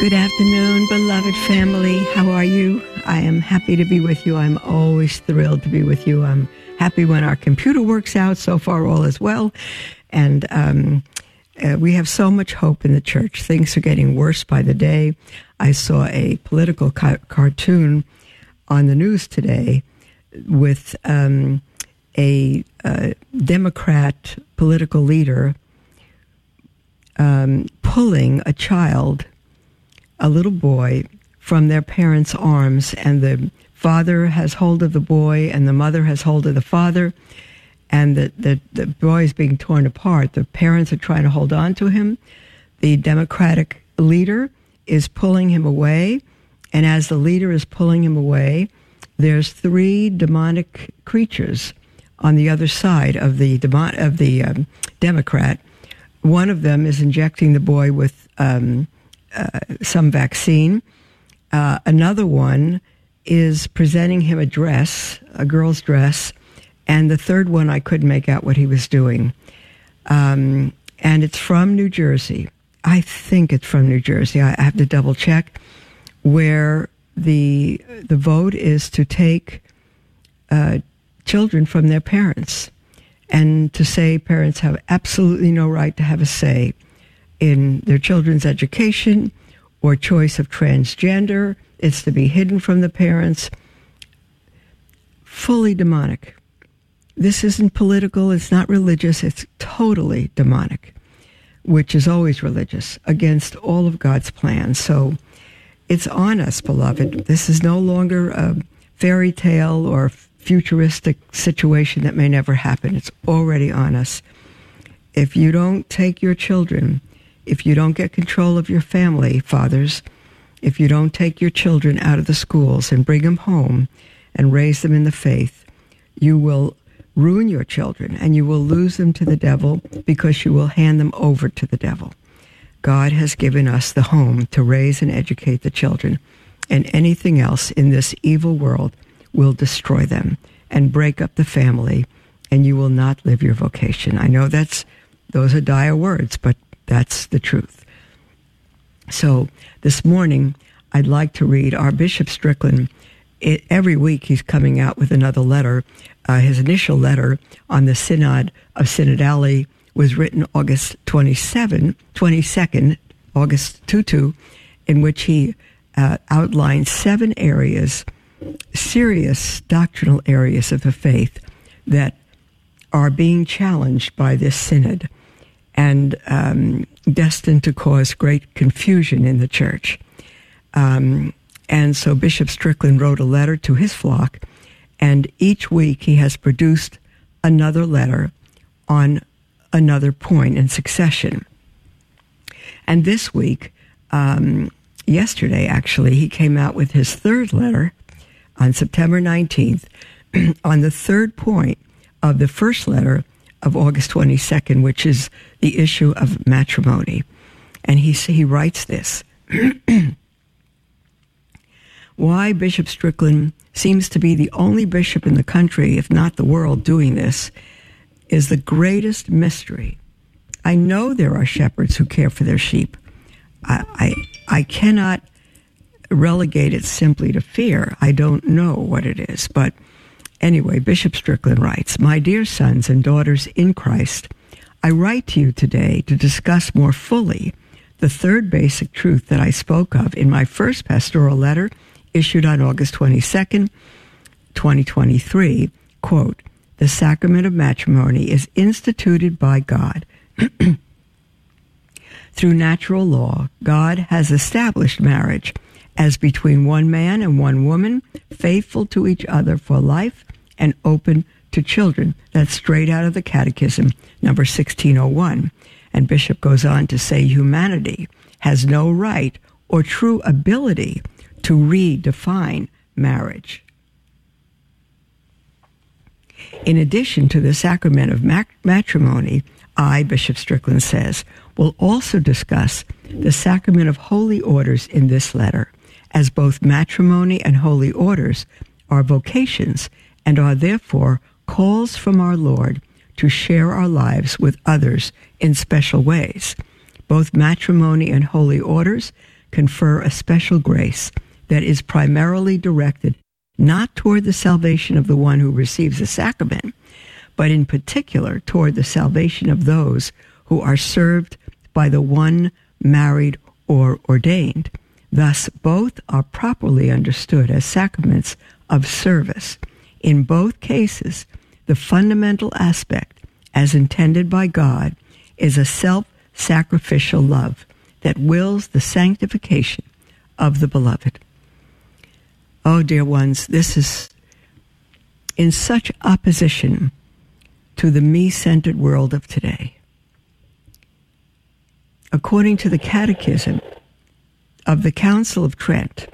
Good afternoon, beloved family. How are you? I am happy to be with you. I'm always thrilled to be with you. I'm happy when our computer works out. So far, all is well. And we have so much hope in the church. Things are getting worse by the day. I saw a political cartoon on the news today with a Democrat political leader pulling a child, a little boy, from their parents' arms, and the father has hold of the boy, and the mother has hold of the father, and the boy is being torn apart. The parents are trying to hold on to him. The Democratic leader is pulling him away, and as the leader is pulling him away, there's three demonic creatures on the other side of the Democrat. One of them is injecting the boy with some vaccine. Another one is presenting him a dress, a girl's dress, and the third one, I couldn't make out what he was doing. And it's from New Jersey. I think it's from New Jersey. I have to double check, where the vote is to take children from their parents and to say parents have absolutely no right to have a say in their children's education or choice of transgender. It's to be hidden from the parents. Fully demonic. This isn't political. It's not religious. It's totally demonic, which is always religious, against all of God's plans. So it's on us, beloved. This is no longer a fairy tale or futuristic situation that may never happen. It's already on us. If you don't take your children, if you don't get control of your family, fathers, if you don't take your children out of the schools and bring them home and raise them in the faith, you will ruin your children and you will lose them to the devil, because you will hand them over to the devil. God has given us the home to raise and educate the children, and anything else in this evil world will destroy them and break up the family, and you will not live your vocation. I know those are dire words, but that's the truth. So this morning, I'd like to read our Bishop Strickland. Every week he's coming out with another letter. His initial letter on the Synod of Synodality was written August 22, in which he outlined 7 areas, serious doctrinal areas of the faith, that are being challenged by this synod and destined to cause great confusion in the church. And so Bishop Strickland wrote a letter to his flock, and each week he has produced another letter on another point in succession. And this week, yesterday actually, he came out with his third letter on September 19th on the third point of the first letter of August 22nd, which is the issue of matrimony. And he writes this. Why Bishop Strickland seems to be the only bishop in the country, if not the world, doing this, is the greatest mystery. I know there are shepherds who care for their sheep. I cannot relegate it simply to fear. I don't know what it is, but anyway, Bishop Strickland writes, "My dear sons and daughters in Christ, I write to you today to discuss more fully the third basic truth that I spoke of in my first pastoral letter, issued on August 22nd, 2023, quote, the sacrament of matrimony is instituted by God. Through natural law, God has established marriage as between one man and one woman, faithful to each other for life and open to children." That's straight out of the Catechism, number 1601. And Bishop goes on to say, humanity has no right or true ability to redefine marriage. In addition to the sacrament of matrimony, I, Bishop Strickland says, will also discuss the sacrament of holy orders in this letter, as both matrimony and holy orders are vocations and are therefore calls from our Lord to share our lives with others in special ways. Both matrimony and holy orders confer a special grace that is primarily directed not toward the salvation of the one who receives the sacrament, but in particular toward the salvation of those who are served by the one married or ordained. Thus, both are properly understood as sacraments of service. In both cases, the fundamental aspect, as intended by God, is a self-sacrificial love that wills the sanctification of the beloved. Oh, dear ones, this is in such opposition to the me-centered world of today. According to the Catechism of the Council of Trent,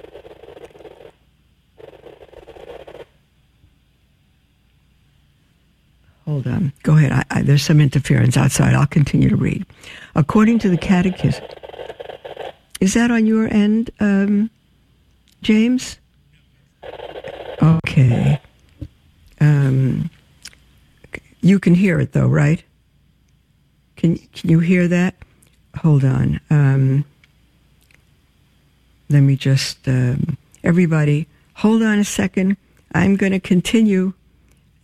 hold on, go ahead, there's some interference outside, I'll continue to read. According to the Catechism, is that on your end, James? Okay. You can hear it though, right? Can you hear that? Hold on. Let me just, everybody, hold on a second. I'm going to continue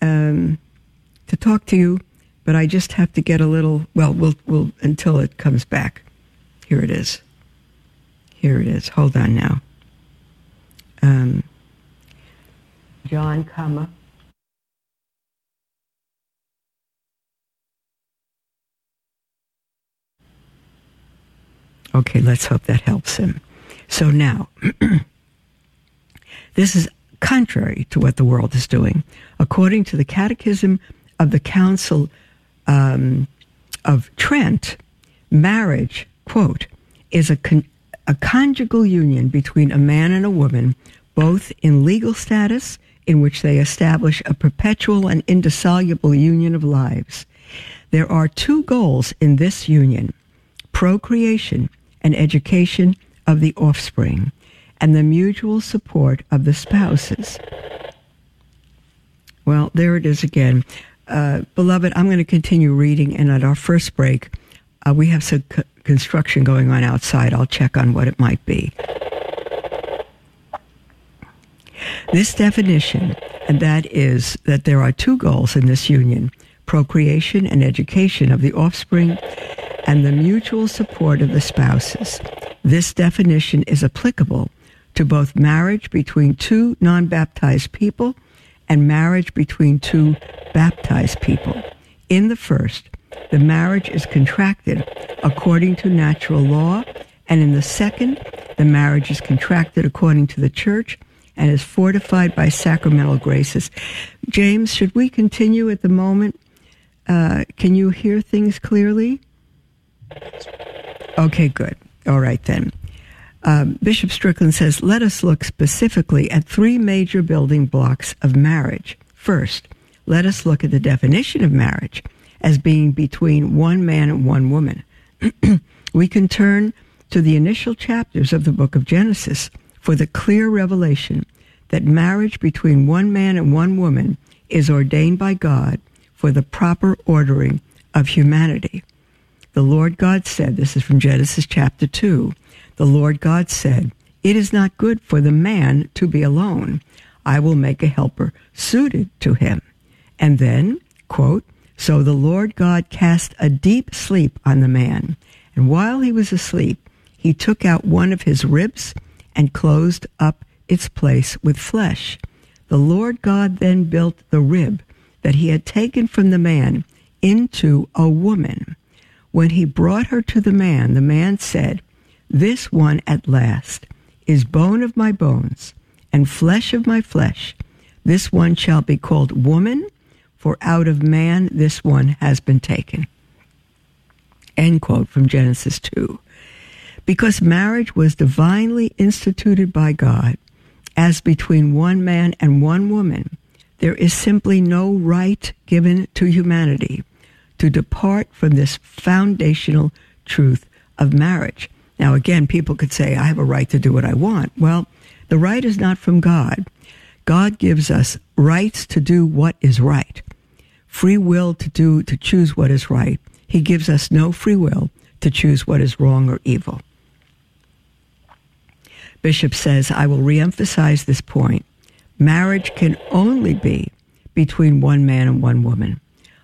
to talk to you, but I just have to get a little, we'll until it comes back. Here it is. Here it is. Hold on now. John, comma. Okay, let's hope that helps him. So now, this is contrary to what the world is doing. According to the Catechism of the Council of Trent, marriage, quote, is a conjugal union between a man and a woman, both in legal status, in which they establish a perpetual and indissoluble union of lives. There are two goals in this union, procreation and education of the offspring, and the mutual support of the spouses. Well, there it is again. Beloved, I'm going to continue reading, and at our first break, we have some construction going on outside. I'll check on what it might be. This definition, and that is that there are two goals in this union, procreation and education of the offspring, and the mutual support of the spouses. This definition is applicable to both marriage between two non-baptized people and marriage between two baptized people. In the first, the marriage is contracted according to natural law, and in the second, the marriage is contracted according to the Church and is fortified by sacramental graces. James, should we continue at the moment? Can you hear things clearly? Okay, good. All right, then. Bishop Strickland says, let us look specifically at three major building blocks of marriage. First, let us look at the definition of marriage as being between one man and one woman. We can turn to the initial chapters of the book of Genesis for the clear revelation that marriage between one man and one woman is ordained by God for the proper ordering of humanity. The Lord God said, this is from Genesis chapter 2, the Lord God said, it is not good for the man to be alone. I will make a helper suited to him. And then, quote, so the Lord God cast a deep sleep on the man. And while he was asleep, he took out one of his ribs and closed up its place with flesh. The Lord God then built the rib that he had taken from the man into a woman. When he brought her to the man said, this one at last is bone of my bones and flesh of my flesh. This one shall be called woman, for out of man this one has been taken. End quote from Genesis 2. because marriage was divinely instituted by God as between one man and one woman, there is simply no right given to humanity to depart from this foundational truth of marriage. Now, again, people could say, I have a right to do what I want. Well, the right is not from God. God gives us rights to do what is right, free will to choose what is right. He gives us no free will to choose what is wrong or evil. Bishop says, I will reemphasize this point. Marriage can only be between one man and one woman.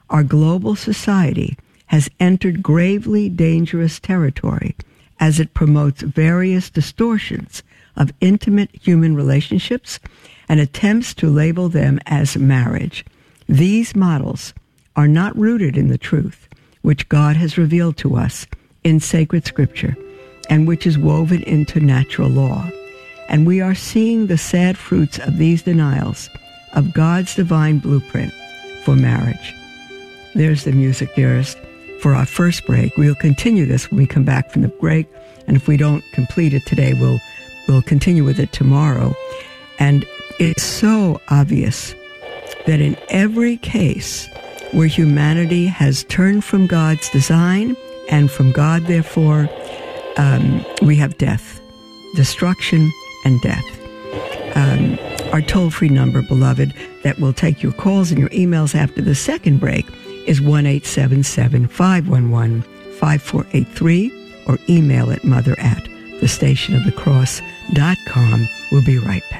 Our global society has entered gravely dangerous territory as it promotes various distortions of intimate human relationships and attempts to label them as marriage. These models are not rooted in the truth which God has revealed to us in sacred scripture and which is woven into natural law. And we are seeing the sad fruits of these denials of God's divine blueprint for marriage. There's the music, dearest, for our first break. We'll continue this when we come back from the break, and if we don't complete it today, we'll continue with it tomorrow. And it's so obvious that in every case where humanity has turned from God's design and from God, therefore, we have death, destruction, and death. Our toll-free number, beloved, that will take your calls and your emails after the second break is 1-877-511-5483 or email at mother@thestationofthecross.com. We'll be right back.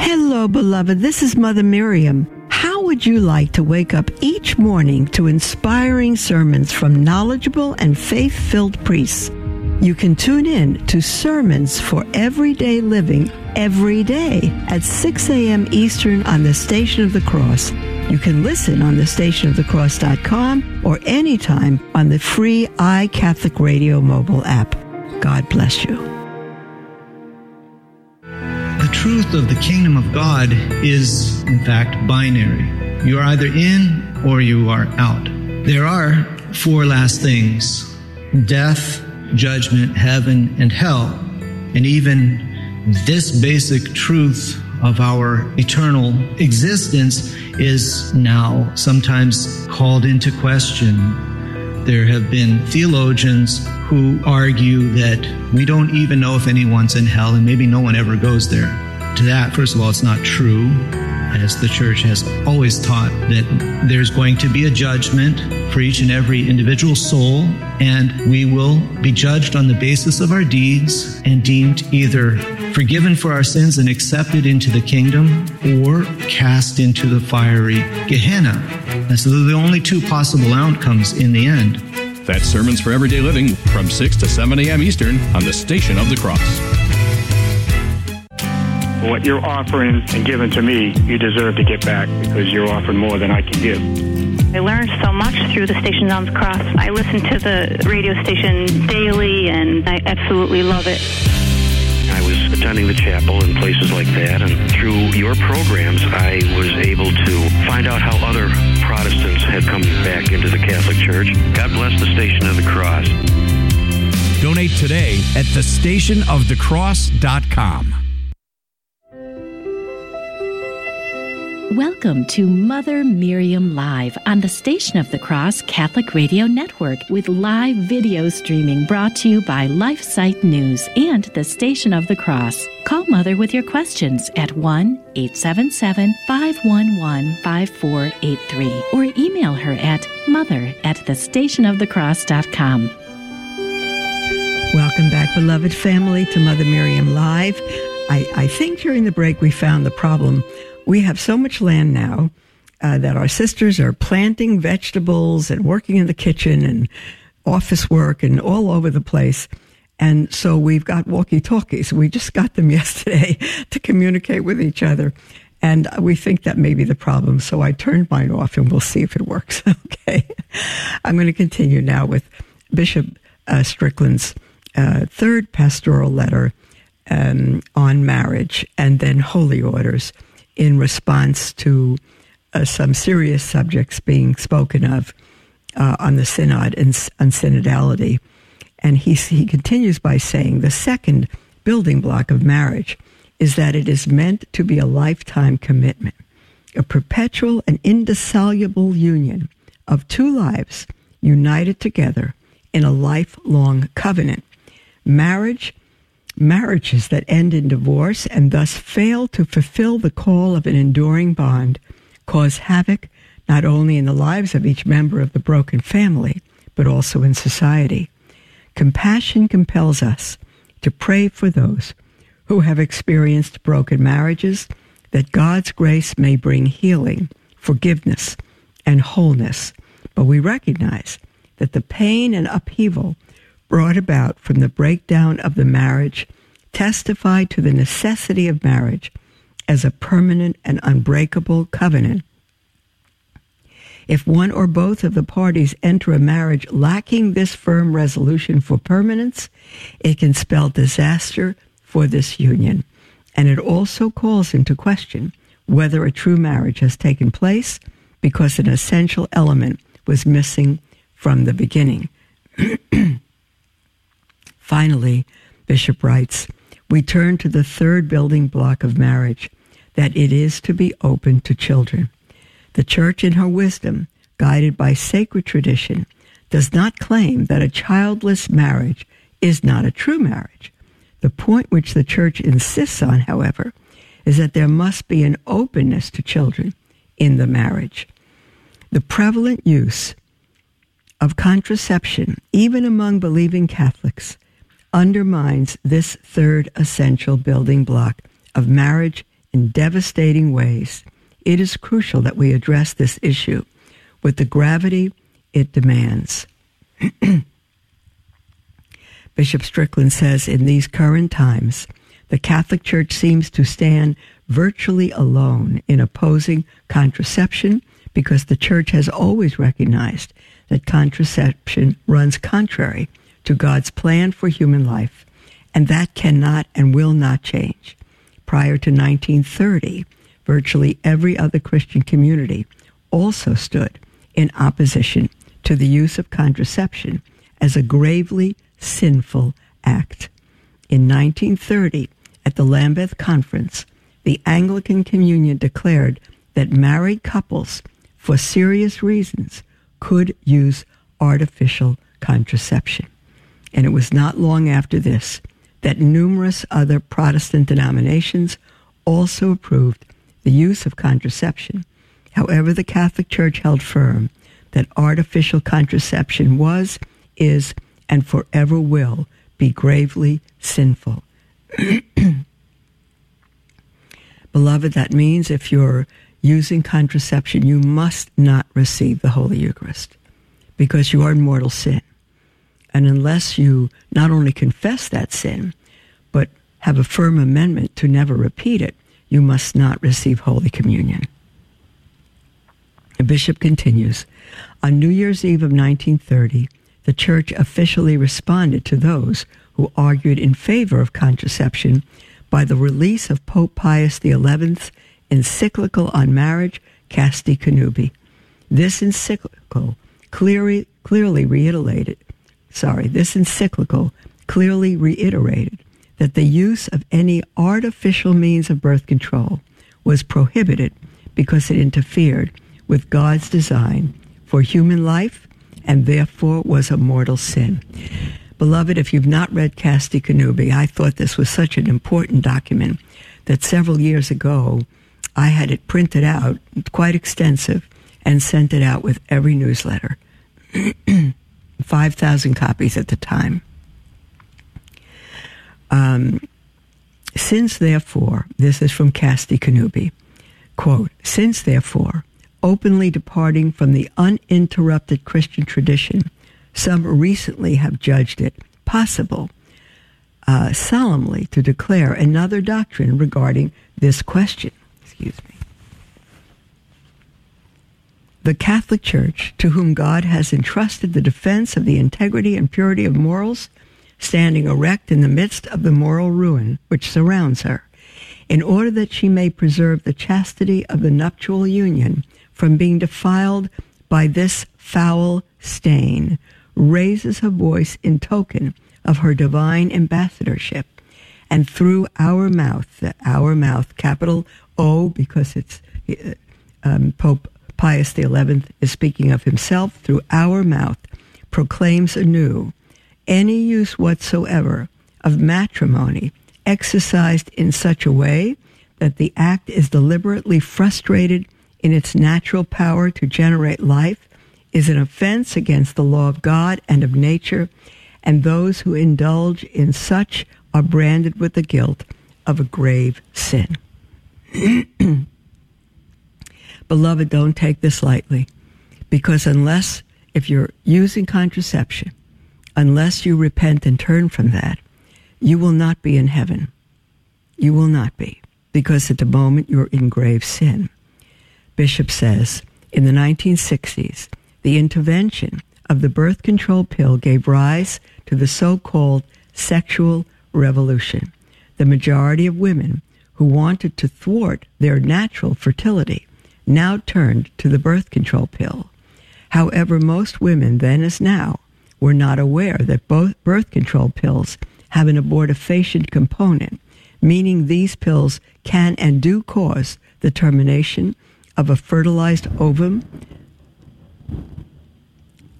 Hello, beloved. This is Mother Miriam. How would you like to wake up each morning to inspiring sermons from knowledgeable and faith-filled priests? You can tune in to Sermons for Everyday Living every day at 6 a.m. Eastern on the Station of the Cross. You can listen on thestationofthecross.com or anytime on the free iCatholic Radio mobile app. God bless you. The truth of the kingdom of God is, in fact, binary. You are either in or you are out. There are four last things: death, judgment, heaven, and hell. And even this basic truth of our eternal existence is now sometimes called into question. There have been theologians who argue that we don't even know if anyone's in hell and maybe no one ever goes there. To that, first of all, it's not true, as the Church has always taught that there's going to be a judgment for each and every individual soul, and we will be judged on the basis of our deeds and deemed either forgiven for our sins and accepted into the kingdom or cast into the fiery Gehenna. And so they're the only two possible outcomes in the end. That's Sermons for Everyday Living from 6 to 7 a.m. Eastern on the Station of the Cross. What you're offering and giving to me, you deserve to get back because you're offering more than I can give. I learned so much through the Station of the Cross. I listen to the radio station daily, and I absolutely love it. I was attending the chapel and places like that, and through your programs, I was able to find out how other Protestants had come back into the Catholic Church. God bless the Station of the Cross. Donate today at thestationofthecross.com. Welcome to Mother Miriam Live on the Station of the Cross Catholic Radio Network with live video streaming brought to you by LifeSite News and the Station of the Cross. Call Mother with your questions at 1-877-511-5483 or email her at mother@thestationofthecross.com. Welcome back, beloved family, to Mother Miriam Live. I think during the break we found the problem. We have so much land now that our sisters are planting vegetables and working in the kitchen and office work and all over the place. And so we've got walkie-talkies. We just got them yesterday to communicate with each other. And we think that may be the problem. So I turned mine off and we'll see if it works. Okay. I'm going to continue now with Bishop Strickland's third pastoral letter on marriage, and then Holy Orders in response to some serious subjects being spoken of on the Synod and on synodality. And he continues by saying, the second building block of marriage is that it is meant to be a lifetime commitment, a perpetual and indissoluble union of two lives united together in a lifelong covenant. Marriages that end in divorce and thus fail to fulfill the call of an enduring bond cause havoc not only in the lives of each member of the broken family, but also in society. Compassion compels us to pray for those who have experienced broken marriages, that God's grace may bring healing, forgiveness, and wholeness. But we recognize that the pain and upheaval brought about from the breakdown of the marriage testify to the necessity of marriage as a permanent and unbreakable covenant. If one or both of the parties enter a marriage lacking this firm resolution for permanence, it can spell disaster for this union. And it also calls into question whether a true marriage has taken place because an essential element was missing from the beginning. Finally, Bishop writes, we turn to the third building block of marriage, that it is to be open to children. The Church, in her wisdom, guided by sacred tradition, does not claim that a childless marriage is not a true marriage. The point which the Church insists on, however, is that there must be an openness to children in the marriage. The prevalent use of contraception, even among believing Catholics, undermines this third essential building block of marriage in devastating ways. It is crucial that we address this issue with the gravity it demands. Bishop Strickland says, in these current times, the Catholic Church seems to stand virtually alone in opposing contraception because the Church has always recognized that contraception runs contrary to God's plan for human life, and that cannot and will not change. Prior to 1930, virtually every other Christian community also stood in opposition to the use of contraception as a gravely sinful act. In 1930, at the Lambeth Conference, the Anglican Communion declared that married couples, for serious reasons, could use artificial contraception. And it was not long after this that numerous other Protestant denominations also approved the use of contraception. However, the Catholic Church held firm that artificial contraception was, is, and forever will be gravely sinful. Beloved, that means if you're using contraception, you must not receive the Holy Eucharist because you are in mortal sin. And unless you not only confess that sin, but have a firm amendment to never repeat it, you must not receive Holy Communion. The bishop continues, on New Year's Eve of 1930, the Church officially responded to those who argued in favor of contraception by the release of Pope Pius XI's encyclical on marriage, Casti Connubii. This encyclical clearly reiterated that the use of any artificial means of birth control was prohibited because it interfered with God's design for human life and therefore was a mortal sin. Beloved, if you've not read Casti Connubii, I thought this was such an important document that several years ago I had it printed out, quite extensive, and sent it out with every newsletter. 5,000 copies at the time. Since therefore, this is from Casti Connubii, quote, since therefore, openly departing from the uninterrupted Christian tradition, some recently have judged it possible solemnly to declare another doctrine regarding this question. Excuse me. The Catholic Church, to whom God has entrusted the defense of the integrity and purity of morals, standing erect in the midst of the moral ruin which surrounds her, in order that she may preserve the chastity of the nuptial union from being defiled by this foul stain, raises her voice in token of her divine ambassadorship, and through our mouth, capital O, because it's Pope Pius XI is speaking of himself, through our mouth proclaims anew any use whatsoever of matrimony exercised in such a way that the act is deliberately frustrated in its natural power to generate life is an offense against the law of God and of nature, and those who indulge in such are branded with the guilt of a grave sin. Beloved, don't take this lightly, because if you're using contraception, unless you repent and turn from that, you will not be in heaven. You will not be, because at the moment you're in grave sin. Bishop says, in the 1960s, the intervention of the birth control pill gave rise to the so-called sexual revolution. The majority of women who wanted to thwart their natural fertility now turned to the birth control pill. However, most women then as now were not aware that both birth control pills have an abortifacient component, meaning these pills can and do cause the termination of a fertilized ovum,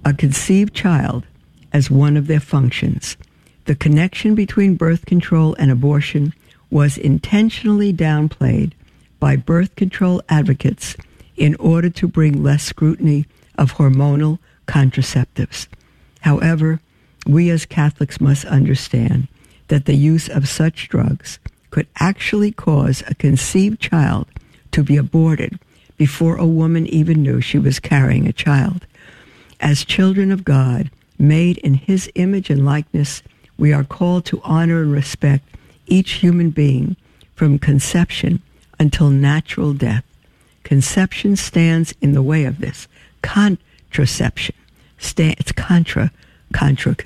a conceived child, as one of their functions. The connection between birth control and abortion was intentionally downplayed by birth control advocates in order to bring less scrutiny of hormonal contraceptives. However, we as Catholics must understand that the use of such drugs could actually cause a conceived child to be aborted before a woman even knew she was carrying a child. As children of God, made in His image and likeness, we are called to honor and respect each human being from conception until natural death. Conception stands in the way of this. Contraception. It's conception.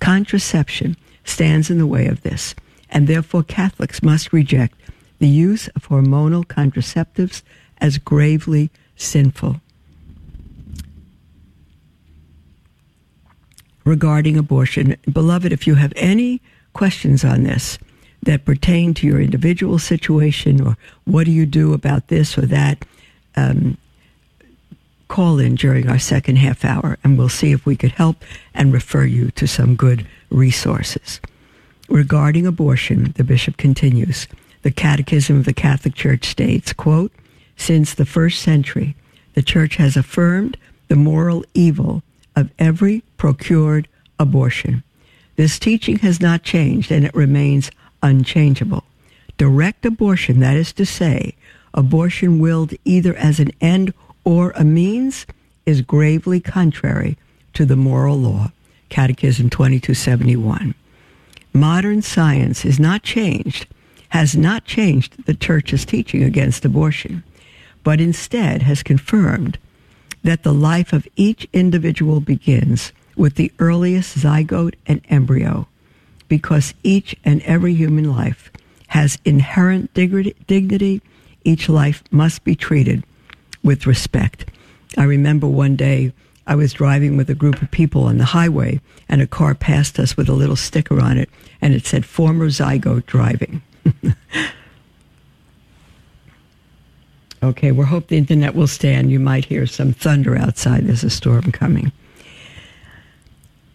Contraception stands in the way of this, and therefore Catholics must reject the use of hormonal contraceptives as gravely sinful. Regarding abortion, beloved, if you have any questions on this that pertain to your individual situation, or what do you do about this or that, call in during our second half hour, and we'll see if we could help and refer you to some good resources. Regarding abortion, the bishop continues, the Catechism of the Catholic Church states, quote, "Since the first century, the Church has affirmed the moral evil of every procured abortion. This teaching has not changed, and it remains unchangeable. Direct abortion, that is to say, abortion willed either as an end or a means, is gravely contrary to the moral law." Catechism 2271. Modern science has not changed the Church's teaching against abortion, but instead has confirmed that the life of each individual begins with the earliest zygote and embryo, because each and every human life has inherent dignity. Each life must be treated with respect. I remember one day I was driving with a group of people on the highway, and a car passed us with a little sticker on it, and it said, "Former zygote driving." Okay, we hope the internet will stand. You might hear some thunder outside. There's a storm coming.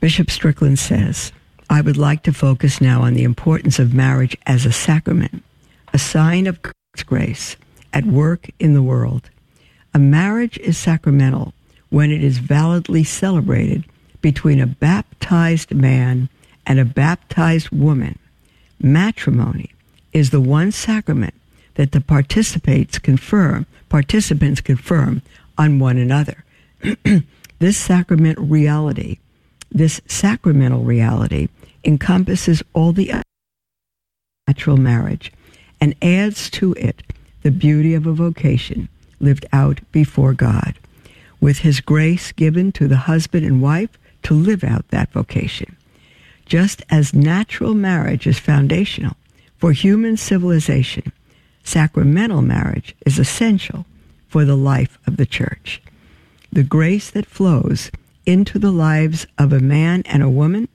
Bishop Strickland says, "I would like to focus now on the importance of marriage as a sacrament, a sign of God's grace at work in the world. A marriage is sacramental when it is validly celebrated between a baptized man and a baptized woman. Matrimony is the one sacrament that the participants confirm on one another. This sacramental reality encompasses all the natural marriage and adds to it the beauty of a vocation lived out before God. With His grace given to the husband and wife to live out that vocation. Just as natural marriage is foundational for human civilization, sacramental marriage is essential for the life of the Church. The grace that flows into the lives of a man and a woman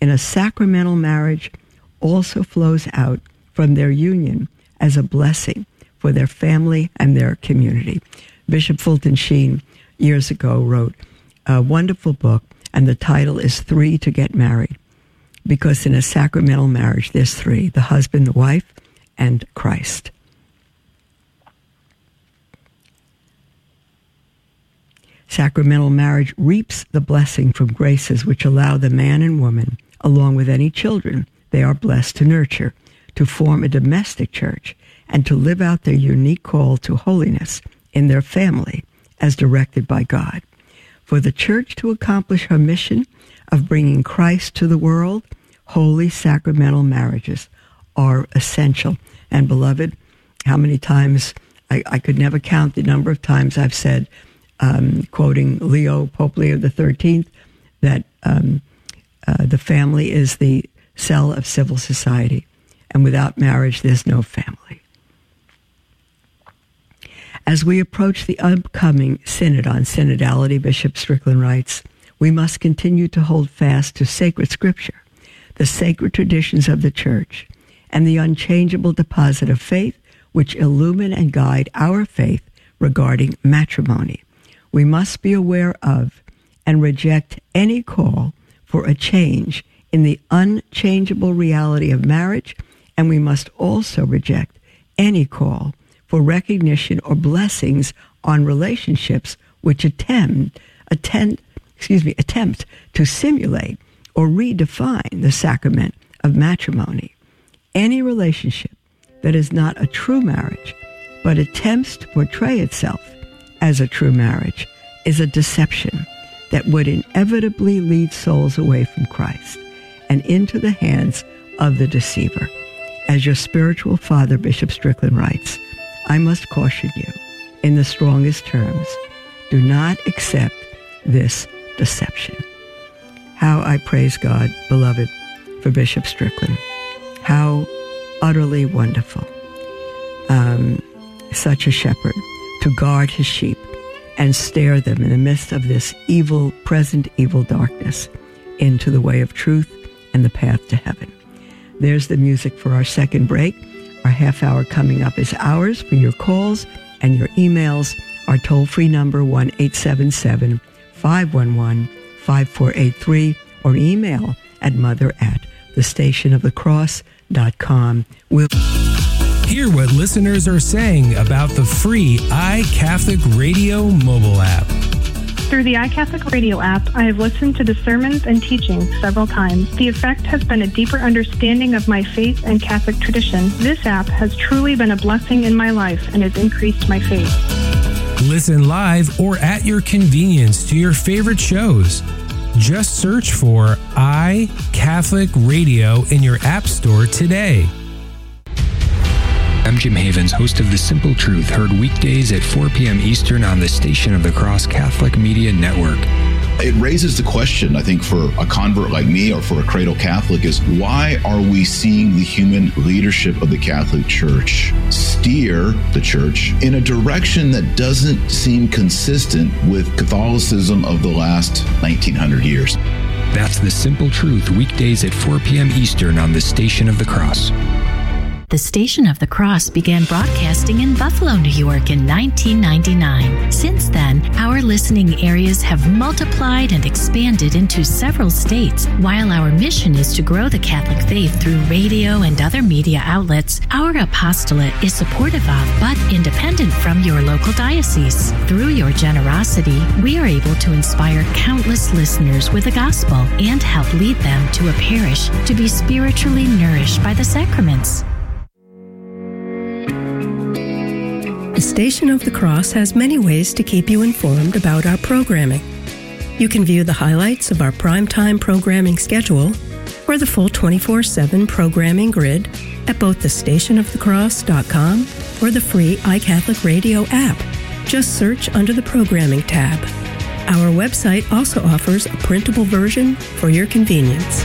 in a sacramental marriage also flows out from their union as a blessing for their family and their community. Bishop Fulton Sheen years ago wrote a wonderful book, and the title is Three to Get Married, because in a sacramental marriage there's three: the husband, the wife, and Christ. Sacramental marriage reaps the blessing from graces which allow the man and woman, along with any children they are blessed to nurture, to form a domestic church and to live out their unique call to holiness in their family as directed by God. For the Church to accomplish her mission of bringing Christ to the world, holy sacramental marriages are essential. And beloved, how many times, I could never count the number of times I've said, quoting Pope Leo the 13th, that the family is the cell of civil society, and without marriage, there's no family. As we approach the upcoming Synod on Synodality, Bishop Strickland writes, we must continue to hold fast to sacred Scripture, the sacred traditions of the Church, and the unchangeable deposit of faith which illumine and guide our faith regarding matrimony. We must be aware of and reject any call for a change in the unchangeable reality of marriage, and we must also reject any call for recognition or blessings on relationships which attempt to simulate or redefine the sacrament of matrimony. Any relationship that is not a true marriage but attempts to portray itself as a true marriage is a deception that would inevitably lead souls away from Christ and into the hands of the deceiver. As your spiritual father, Bishop Strickland writes, I must caution you in the strongest terms, do not accept this deception. How I praise God, beloved, for Bishop Strickland. How utterly wonderful. Such a shepherd, to guard his sheep and steer them in the midst of this present evil darkness into the way of truth and the path to heaven. There's the music for our second break. Our half hour coming up is ours for your calls and your emails. Our toll-free number, 1-877-511-5483, or email at mother@thestationofthecross.com. We'll hear what listeners are saying about the free iCatholic Radio mobile app. Through the iCatholic Radio app, I have listened to the sermons and teachings several times. The effect has been a deeper understanding of my faith and Catholic tradition. This app has truly been a blessing in my life and has increased my faith. Listen live or at your convenience to your favorite shows. Just search for iCatholic Radio in your app store today. I'm Jim Havens, host of The Simple Truth, heard weekdays at 4 p.m. Eastern on the Station of the Cross Catholic Media Network. It raises the question, I think, for a convert like me or for a cradle Catholic, is why are we seeing the human leadership of the Catholic Church steer the Church in a direction that doesn't seem consistent with Catholicism of the last 1900 years? That's The Simple Truth, weekdays at 4 p.m. Eastern on the Station of the Cross. The Station of the Cross began broadcasting in Buffalo, New York in 1999. Since then, our listening areas have multiplied and expanded into several states. While our mission is to grow the Catholic faith through radio and other media outlets, our apostolate is supportive of but independent from your local diocese. Through your generosity, we are able to inspire countless listeners with the gospel and help lead them to a parish to be spiritually nourished by the sacraments. The Station of the Cross has many ways to keep you informed about our programming. You can view the highlights of our primetime programming schedule or the full 24/7 programming grid at both thestationofthecross.com or the free iCatholic Radio app. Just search under the Programming tab. Our website also offers a printable version for your convenience.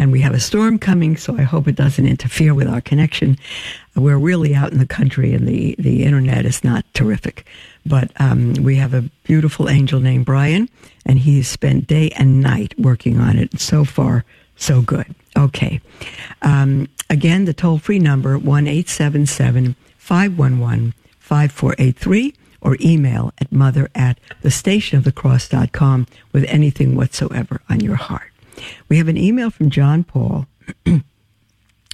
And we have a storm coming, so I hope it doesn't interfere with our connection. We're really out in the country, and the internet is not terrific. But we have a beautiful angel named Brian, and he's spent day and night working on it. So far, so good. Okay. Again, the toll-free number, 1-877-511-5483, or email at mother@thestationofthecross.com with anything whatsoever on your heart. We have an email from John Paul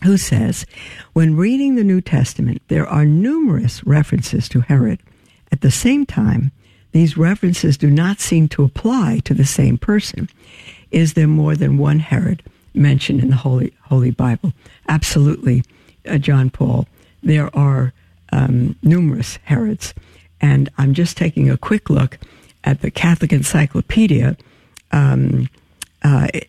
who says, when reading the New Testament, there are numerous references to Herod. At the same time, these references do not seem to apply to the same person. Is there more than one Herod mentioned in the Holy Bible? Absolutely, John Paul. There are numerous Herods. And I'm just taking a quick look at the Catholic Encyclopedia,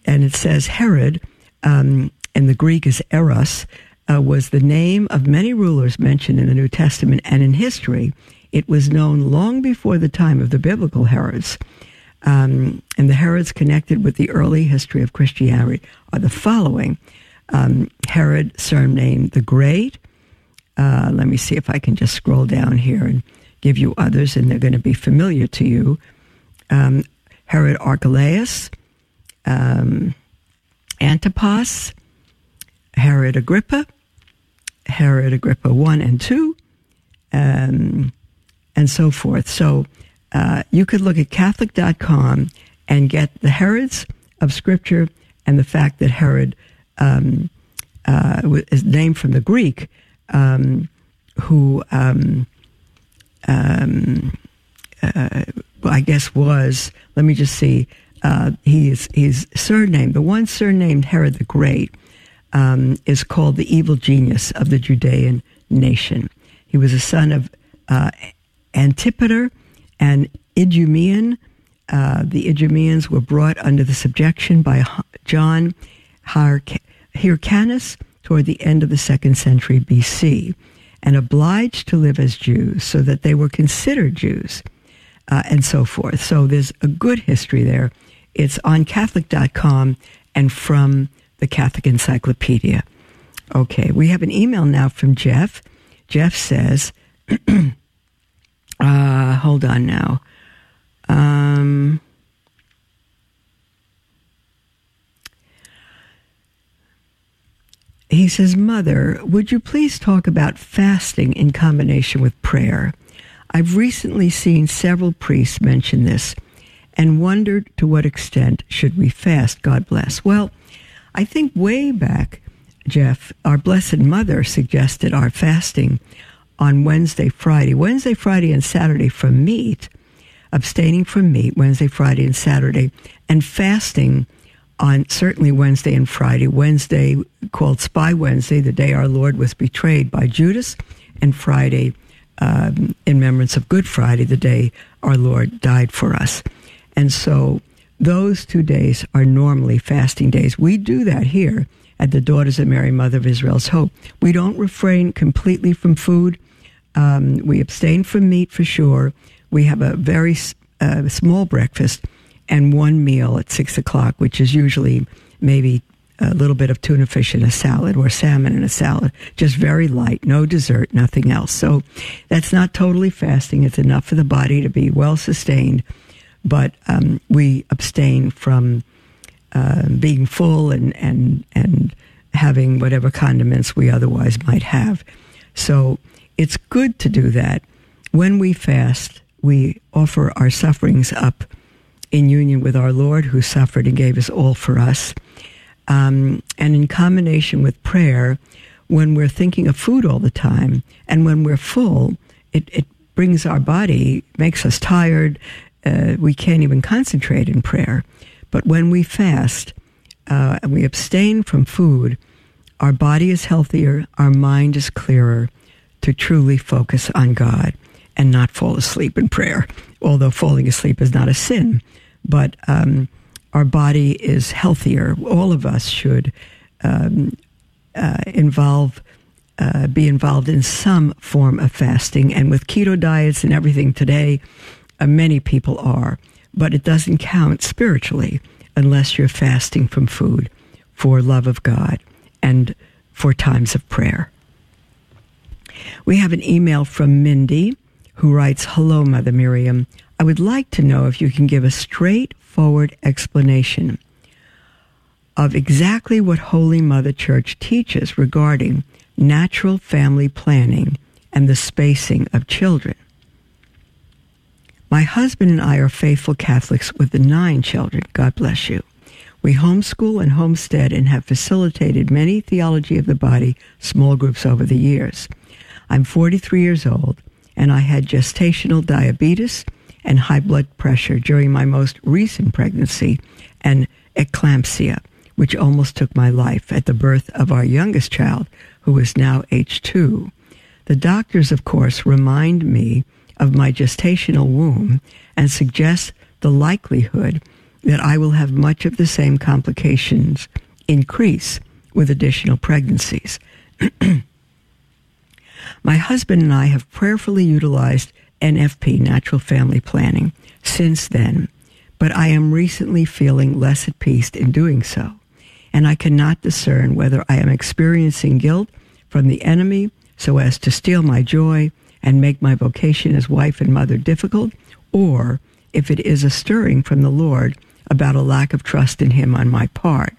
and it says Herod, and the Greek is Eros, was the name of many rulers mentioned in the New Testament and in history. It was known long before the time of the biblical Herods. And the Herods connected with the early history of Christianity are the following. Herod, surnamed the Great. Let me see if I can just scroll down here and give you others, and they're going to be familiar to you. Herod Archelaus. Antipas, Herod Agrippa 1 and 2, and so forth. So you could look at Catholic.com and get the Herods of Scripture and the fact that Herod is named from the Greek, I guess was, let me just see, he's surnamed, the one surnamed Herod the Great, is called the evil genius of the Judean nation. He was a son of Antipater and Idumean. The Idumeans were brought under the subjection by John Hyrcanus toward the end of the 2nd century BC, and obliged to live as Jews so that they were considered Jews, and so forth. So there's a good history there. It's on Catholic.com and from the Catholic Encyclopedia. Okay, we have an email now from Jeff. Jeff says, hold on now. He says, Mother, would you please talk about fasting in combination with prayer? I've recently seen several priests mention this and wondered to what extent should we fast. God bless. Well, I think way back, Jeff, our Blessed Mother suggested our fasting on Wednesday, Friday, and Saturday from meat, abstaining from meat Wednesday, Friday, and Saturday, and fasting on certainly Wednesday and Friday. Wednesday, called Spy Wednesday, the day our Lord was betrayed by Judas, and Friday, in remembrance of Good Friday, the day our Lord died for us. And so those 2 days are normally fasting days. We do that here at the Daughters of Mary, Mother of Israel's Hope. We don't refrain completely from food. We abstain from meat for sure. We have a very small breakfast and one meal at 6 o'clock, which is usually maybe a little bit of tuna fish in a salad or salmon in a salad, just very light, no dessert, nothing else. So that's not totally fasting. It's enough for the body to be well sustained. But we abstain from being full and having whatever condiments we otherwise might have. So it's good to do that. When we fast, we offer our sufferings up in union with our Lord, who suffered and gave his all for us. And in combination with prayer, when we're thinking of food all the time and when we're full, it brings our body, makes us tired. We can't even concentrate in prayer. But when we fast and we abstain from food, our body is healthier, our mind is clearer to truly focus on God and not fall asleep in prayer, although falling asleep is not a sin. But our body is healthier. All of us should be involved in some form of fasting. And with keto diets and everything today, many people are. But it doesn't count spiritually unless you're fasting from food for love of God and for times of prayer. We have an email from Mindy, who writes, "Hello, Mother Miriam. I would like to know if you can give a straightforward explanation of exactly what Holy Mother Church teaches regarding natural family planning and the spacing of children. My husband and I are faithful Catholics with the 9 children. God bless you. We homeschool and homestead and have facilitated many theology of the body small groups over the years. I'm 43 years old, and I had gestational diabetes and high blood pressure during my most recent pregnancy and eclampsia, which almost took my life at the birth of our youngest child, who is now age 2. The doctors, of course, remind me of my gestational womb and suggest the likelihood that I will have much of the same complications increase with additional pregnancies. My husband and I have prayerfully utilized NFP, natural family planning, since then, but I am recently feeling less at peace in doing so, and I cannot discern whether I am experiencing guilt from the enemy so as to steal my joy and make my vocation as wife and mother difficult, or if it is a stirring from the Lord about a lack of trust in Him on my part."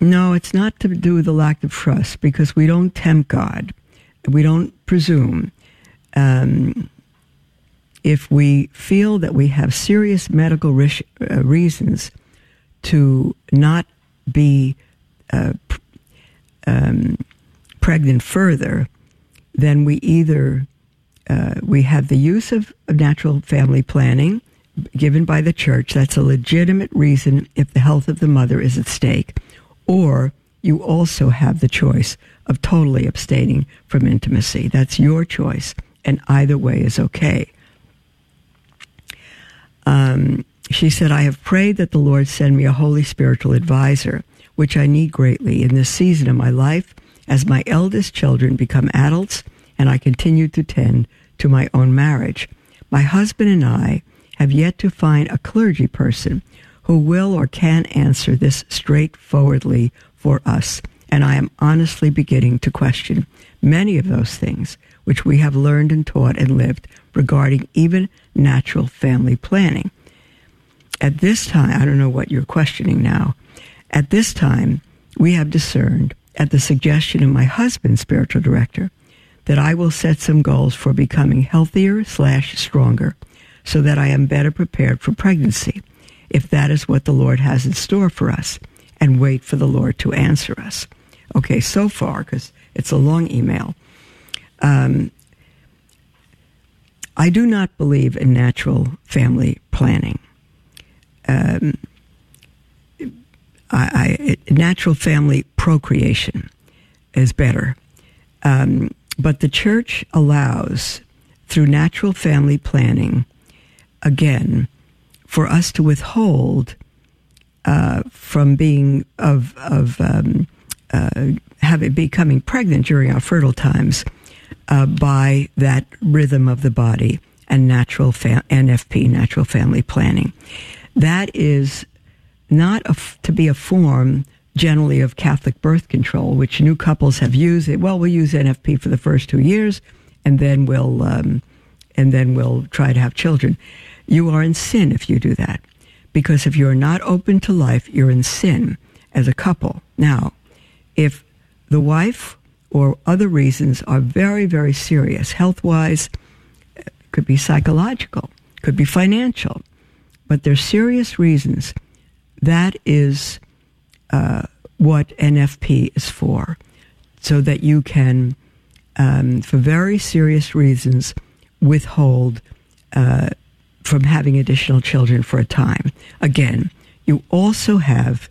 No, it's not to do with the lack of trust, because we don't tempt God. We don't presume. If we feel that we have serious medical reasons to not be pregnant further, then we either we have the use of natural family planning given by the church. That's a legitimate reason if the health of the mother is at stake. Or you also have the choice of totally abstaining from intimacy. That's your choice, and either way is okay. She said, "I have prayed that the Lord send me a holy spiritual advisor, which I need greatly in this season of my life as my eldest children become adults and I continue to tend to my own marriage. My husband and I have yet to find a clergy person who will or can answer this straightforwardly for us, and I am honestly beginning to question many of those things which we have learned and taught and lived regarding even natural family planning. At this time," I don't know what you're questioning now, "at this time, we have discerned, at the suggestion of my husband, spiritual director, that I will set some goals for becoming healthier/stronger so that I am better prepared for pregnancy, if that is what the Lord has in store for us, and wait for the Lord to answer us." Okay, so far, because it's a long email. I do not believe in natural family planning. Natural family procreation is better. But the church allows, through natural family planning, again, for us to withhold from being becoming pregnant during our fertile times by that rhythm of the body and NFP, natural family planning. That is not to be a form generally of Catholic birth control, which new couples have used. Well, we'll use NFP for the first 2 years, and then we'll try to have children. You are in sin if you do that, because if you're not open to life, you're in sin as a couple. Now, if the wife or other reasons are very, very serious, health-wise, could be psychological, could be financial, but they're serious reasons, that is what NFP is for, so that you can, for very serious reasons, withhold from having additional children for a time. Again, you also have,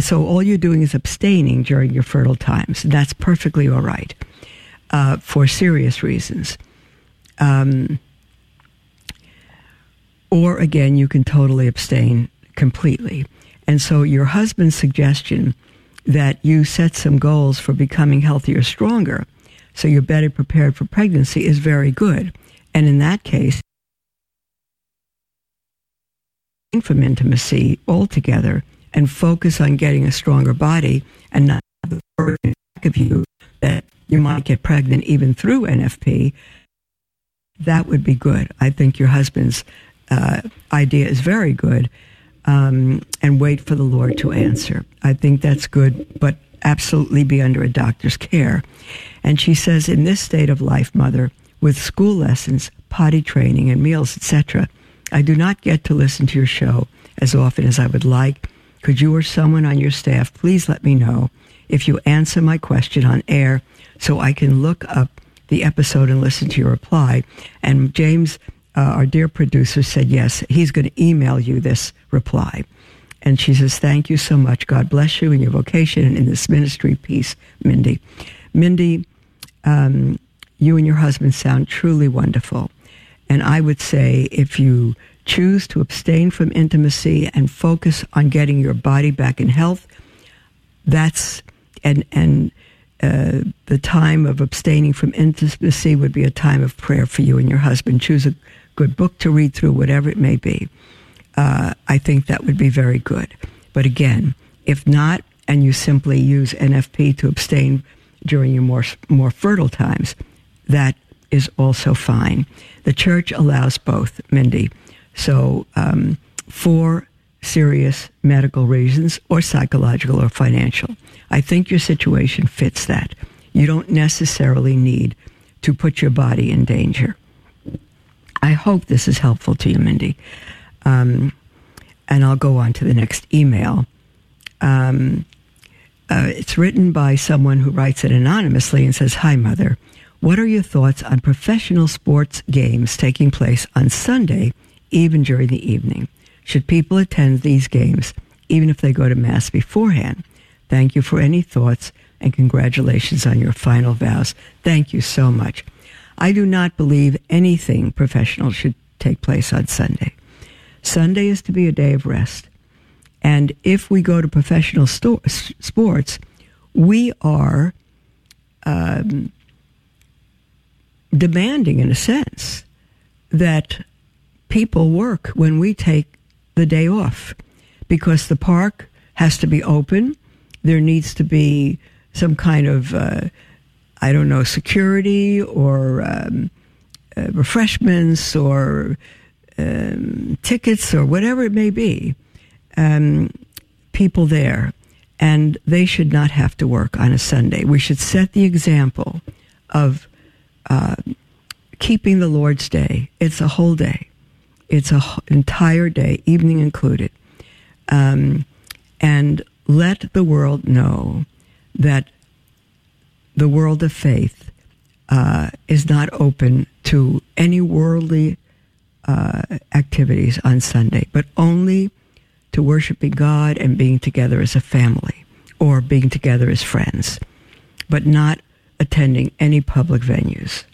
so all you're doing is abstaining during your fertile times. That's perfectly all right for serious reasons. Or again, you can totally abstain completely. And so your husband's suggestion that you set some goals for becoming healthier, stronger, so you're better prepared for pregnancy is very good. And in that case, from intimacy altogether and focus on getting a stronger body and not the burden of you that you might get pregnant even through NFP, that would be good. I think your husband's idea is very good, and wait for the Lord to answer. I think that's good, but absolutely be under a doctor's care. And she says, in this state of life, Mother, with school lessons, potty training, and meals, etc., I do not get to listen to your show as often as I would like. Could you or someone on your staff please let me know if you answer my question on air so I can look up the episode and listen to your reply? And James, our dear producer, said yes, he's going to email you this reply. And she says, thank you so much. God bless you in your vocation and in this ministry. Peace, Mindy. Mindy, you and your husband sound truly wonderful. And I would say if you choose to abstain from intimacy and focus on getting your body back in health, that's, and the time of abstaining from intimacy would be a time of prayer for you and your husband. Choose a good book to read through, whatever it may be. I think that would be very good. But again, if not, and you simply use NFP to abstain during your more fertile times, that is also fine. The church allows both, Mindy. So for serious medical reasons or psychological or financial, I think your situation fits that. You don't necessarily need to put your body in danger. I hope this is helpful to you, Mindy. And I'll go on to the next email. It's written by someone who writes it anonymously and says, Hi, Mother. What are your thoughts on professional sports games taking place on Sunday, even during the evening? Should people attend these games, even if they go to Mass beforehand? Thank you for any thoughts, and congratulations on your final vows. Thank you so much. I do not believe anything professional should take place on Sunday. Sunday is to be a day of rest. And if we go to professional sports, we are demanding, in a sense, that people work when we take the day off, because the park has to be open. There needs to be some kind of, security or refreshments or tickets or whatever it may be, people there. And they should not have to work on a Sunday. We should set the example of keeping the Lord's Day. It's a whole day. It's an entire day, evening included. And let the world know that the world of faith is not open to any worldly activities on Sunday, but only to worshiping God and being together as a family or being together as friends, but not attending any public venues.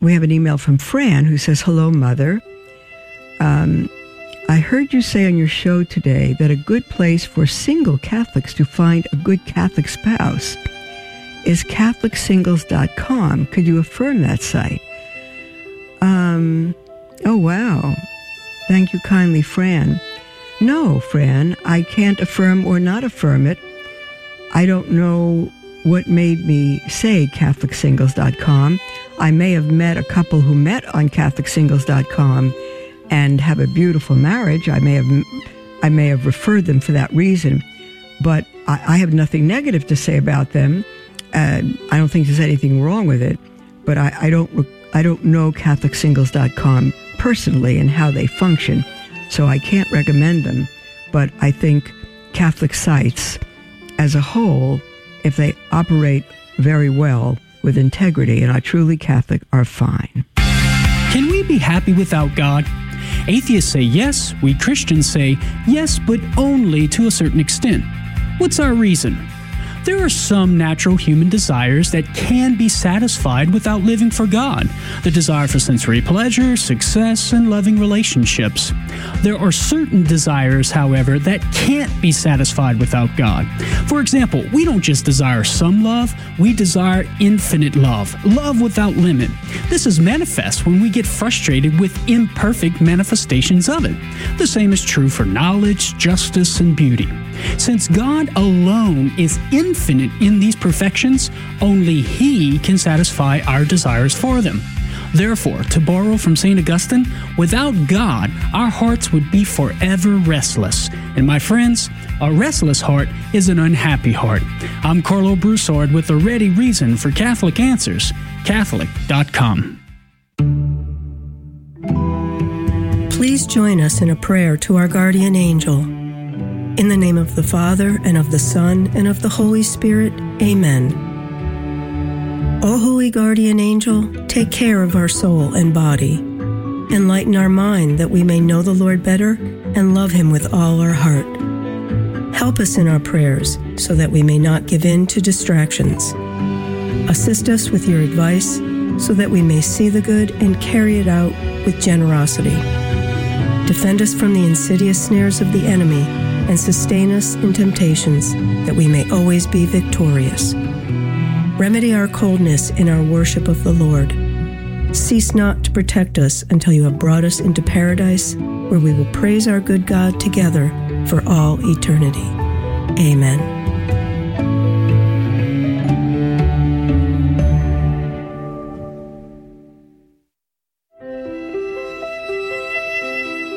We have an email from Fran who says, Hello, Mother. I heard you say on your show today that a good place for single Catholics to find a good Catholic spouse is catholicsingles.com. Could you affirm that site? Oh, wow. Thank you kindly, Fran. No, Fran, I can't affirm or not affirm it. I don't know what made me say CatholicSingles.com. I may have met a couple who met on CatholicSingles.com and have a beautiful marriage. I may have referred them for that reason, but I have nothing negative to say about them. I don't think there's anything wrong with it, but I don't know CatholicSingles.com personally and how they function. So I can't recommend them, but I think Catholic sites as a whole, if they operate very well with integrity and are truly Catholic, are fine. Can we be happy without God? Atheists say yes, we Christians say yes, but only to a certain extent. What's our reason? There are some natural human desires that can be satisfied without living for God. The desire for sensory pleasure, success, and loving relationships. There are certain desires, however, that can't be satisfied without God. For example, we don't just desire some love, we desire infinite love without limit. This is manifest when we get frustrated with imperfect manifestations of it. The same is true for knowledge, justice, and beauty. Since God alone is infinite in these perfections, only He can satisfy our desires for them. Therefore, to borrow from St. Augustine, without God, our hearts would be forever restless. And my friends, a restless heart is an unhappy heart. I'm Carlo Broussard with a ready reason for Catholic Answers, Catholic.com. Please join us in a prayer to our guardian angel. In the name of the Father, and of the Son, and of the Holy Spirit, Amen. O Holy Guardian Angel, take care of our soul and body. Enlighten our mind that we may know the Lord better and love Him with all our heart. Help us in our prayers so that we may not give in to distractions. Assist us with your advice so that we may see the good and carry it out with generosity. Defend us from the insidious snares of the enemy, and sustain us in temptations, that we may always be victorious. Remedy our coldness in our worship of the Lord. Cease not to protect us until you have brought us into paradise, where we will praise our good God together for all eternity. Amen.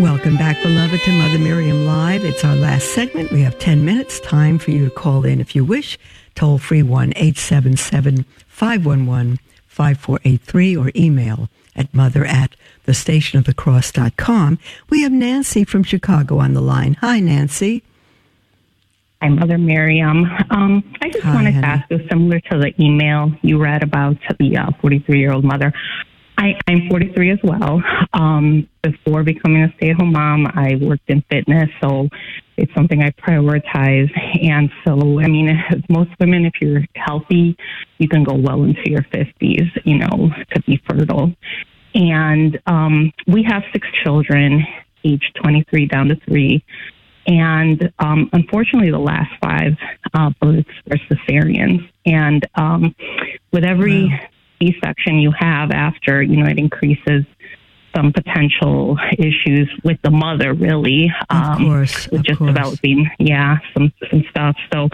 Welcome back, beloved, to Mother Miriam Live. It's our last segment. We have 10 minutes, time for you to call in if you wish. Toll free 1-877-511-5483 or email at mother@thestationofthecross.com. We have Nancy from Chicago on the line. Hi, Nancy. Hi, Mother Miriam. I just wanted to ask you, similar to the email you read about the 43-year-old mother, I'm 43 as well. Before becoming a stay-at-home mom, I worked in fitness, so it's something I prioritize. And so, I mean, as most women, if you're healthy, you can go well into your 50s, you know, to be fertile. And we have 6 children, age 23 down to 3. And unfortunately, the last 5 births were cesareans. And with every... Wow. C-section you have after, you know, it increases some potential issues with the mother, really. Of course. Developing, some stuff. So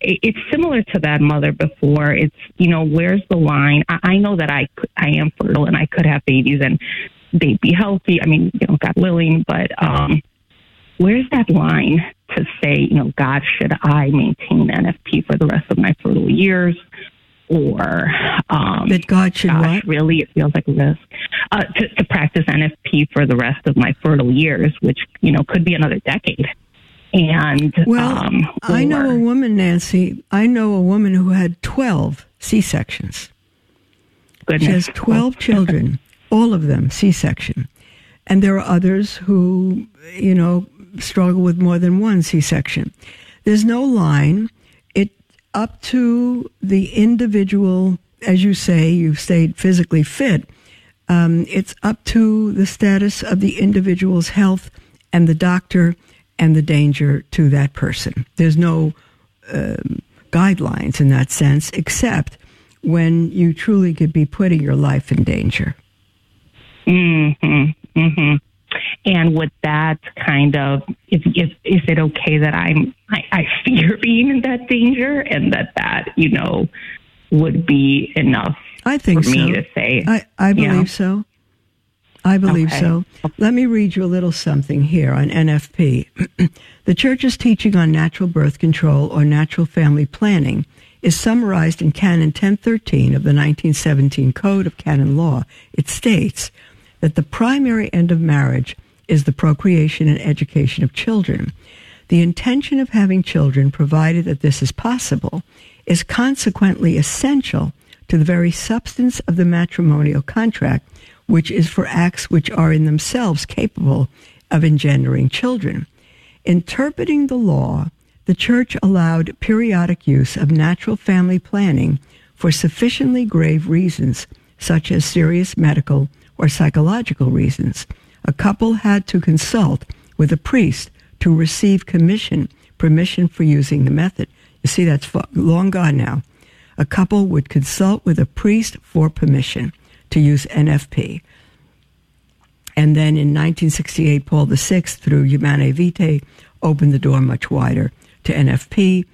it's similar to that mother before. It's, you know, where's the line? I know that I am fertile and I could have babies and they'd be healthy. I mean, you know, God willing, but where's that line to say, you know, God, should I maintain NFP for the rest of my fertile years? Or that God should really, it feels like a risk to practice NFP for the rest of my fertile years, which, you know, could be another decade. And I know a woman, Nancy. I know a woman who had 12 C-sections. Goodness. She has 12 children, all of them C-section, and there are others who, you know, struggle with more than one C-section. There's no line. Up to the individual, as you say, you've stayed physically fit. It's up to the status of the individual's health and the doctor and the danger to that person. There's no guidelines in that sense, except when you truly could be putting your life in danger. Mm-hmm. Mm-hmm. And with that kind of, is it okay that I fear being in that danger, and that, you know, would be enough me to say. I believe so. I believe so. Let me read you a little something here on NFP. The Church's teaching on natural birth control or natural family planning is summarized in Canon 1013 of the 1917 Code of Canon Law. It states that the primary end of marriage is the procreation and education of children. The intention of having children, provided that this is possible, is consequently essential to the very substance of the matrimonial contract, which is for acts which are in themselves capable of engendering children. Interpreting the law, the Church allowed periodic use of natural family planning for sufficiently grave reasons, such as serious medical or psychological reasons. A couple had to consult with a priest to receive permission for using the method. You see, that's long gone now. A couple would consult with a priest for permission to use NFP. And then in 1968, Paul VI, through Humanae Vitae, opened the door much wider to NFP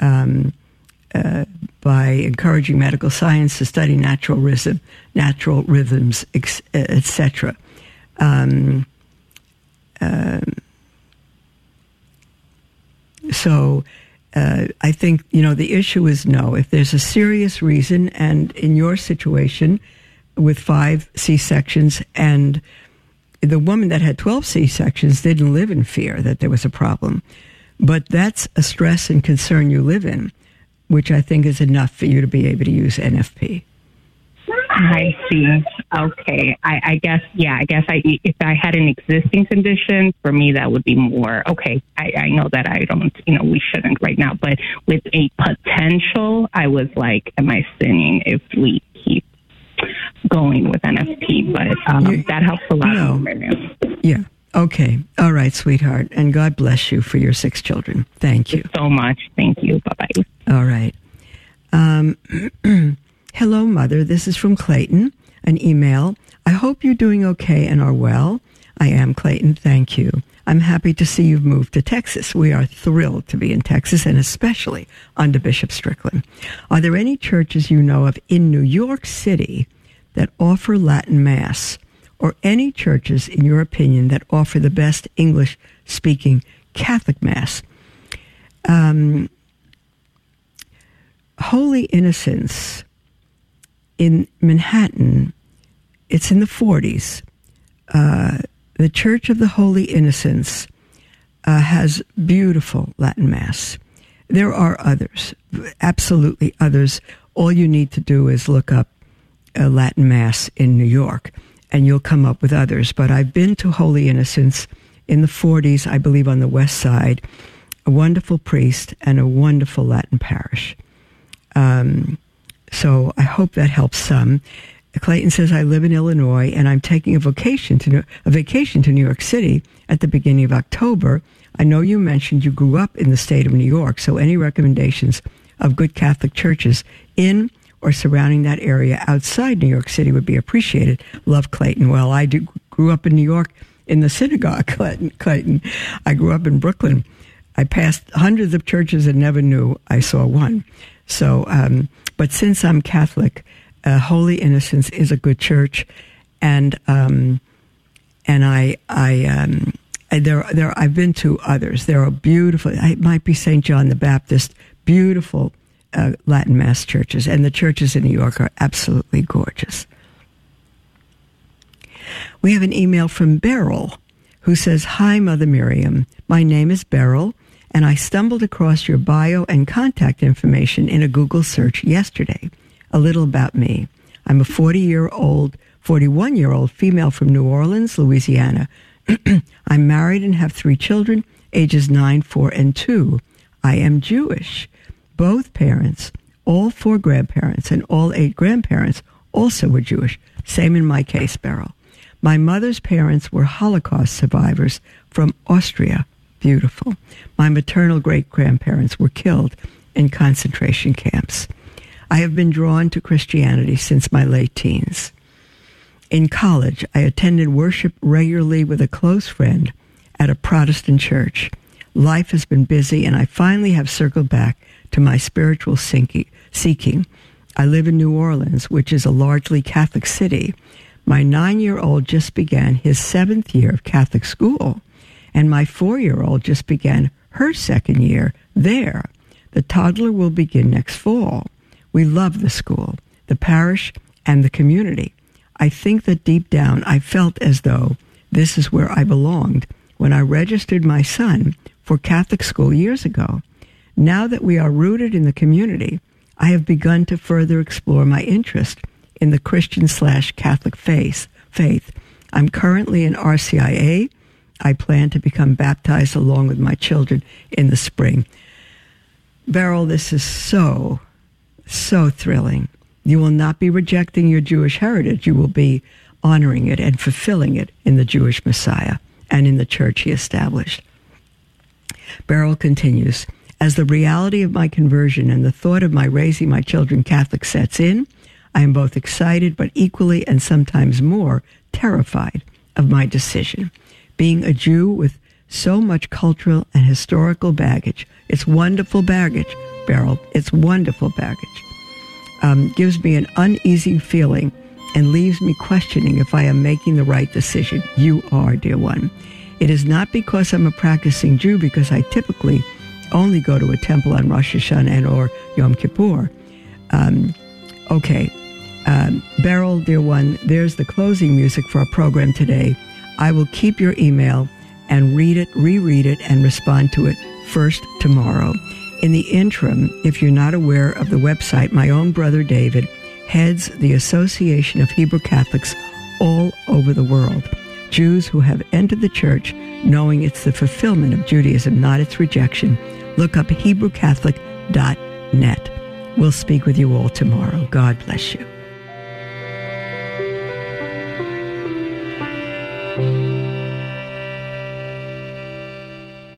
by encouraging medical science to study natural rhythms, etc. So I think, you know, the issue is no. If there's a serious reason, and in your situation with 5 C-sections, and the woman that had 12 C-sections didn't live in fear that there was a problem. But that's a stress and concern you live in, which I think is enough for you to be able to use NFP. I see. Okay. I guess, if I had an existing condition, for me, that would be more, okay, I know that I don't, you know, we shouldn't right now. But with a potential, I was like, am I sinning if we keep going with NFP? But that helps a lot. No. Yeah. Okay. All right, sweetheart. And God bless you for your 6 children. Thank you. Thank you so much. Thank you. Bye-bye. All right. Hello, Mother. This is from Clayton, an email. I hope you're doing okay and are well. I am, Clayton. Thank you. I'm happy to see you've moved to Texas. We are thrilled to be in Texas, and especially under Bishop Strickland. Are there any churches you know of in New York City that offer Latin Mass, or any churches, in your opinion, that offer the best English-speaking Catholic Mass? Holy Innocents in Manhattan, it's in the 40s. The Church of the Holy Innocents has beautiful Latin Mass. There are others, absolutely others. All you need to do is look up a Latin Mass in New York, and you'll come up with others. But I've been to Holy Innocents in the 40s, I believe, on the West Side. A wonderful priest and a wonderful Latin parish. So I hope that helps some. Clayton says, I live in Illinois, and I'm taking a vacation to New York City at the beginning of October. I know you mentioned you grew up in the state of New York, so any recommendations of good Catholic churches in or surrounding that area outside New York City would be appreciated. Love, Clayton. Well, I grew up in New York in the synagogue, Clayton. I grew up in Brooklyn. I passed hundreds of churches and never knew I saw one. So, but since I'm Catholic, Holy Innocents is a good church, and I've been to others. There are beautiful. It might be St. John the Baptist. Beautiful Latin Mass churches, and the churches in New York are absolutely gorgeous. We have an email from Beryl, who says, "Hi, Mother Miriam. My name is Beryl, and I stumbled across your bio and contact information in a Google search yesterday. A little about me. I'm a 41-year-old female from New Orleans, Louisiana. I'm married and have 3 children, ages 9, 4, and 2. I am Jewish. Both parents, all 4 grandparents, and all 8 grandparents also were Jewish. Same in my case, Beryl. My mother's parents were Holocaust survivors from Austria. Beautiful. My maternal great-grandparents were killed in concentration camps. I have been drawn to Christianity since my late teens. In college, I attended worship regularly with a close friend at a Protestant church. Life has been busy, and I finally have circled back to my spiritual seeking. I live in New Orleans, which is a largely Catholic city. My 9-year-old just began his 7th year of Catholic school, and my 4-year-old just began her 2nd year there. The toddler will begin next fall. We love the school, the parish, and the community. I think that deep down I felt as though this is where I belonged when I registered my son for Catholic school years ago. Now that we are rooted in the community, I have begun to further explore my interest in the Christian/Catholic faith. I'm currently in RCIA. I plan to become baptized along with my children in the spring. Beryl, this is so, so thrilling. You will not be rejecting your Jewish heritage. You will be honoring it and fulfilling it in the Jewish Messiah and in the church he established. Beryl continues, as the reality of my conversion and the thought of my raising my children Catholic sets in, I am both excited but equally and sometimes more terrified of my decision. Being a Jew with so much cultural and historical baggage, it's wonderful baggage, Beryl, it's wonderful baggage, gives me an uneasy feeling and leaves me questioning if I am making the right decision. You are, dear one. It is not because I'm a practicing Jew, because I typically only go to a temple on Rosh Hashanah and or Yom Kippur. Beryl, dear one, there's the closing music for our program today. I will keep your email and read it, reread it, and respond to it first tomorrow. In the interim, if you're not aware of the website, my own brother David heads the Association of Hebrew Catholics all over the world. Jews who have entered the church knowing it's the fulfillment of Judaism, not its rejection. Look up HebrewCatholic.net. We'll speak with you all tomorrow. God bless you.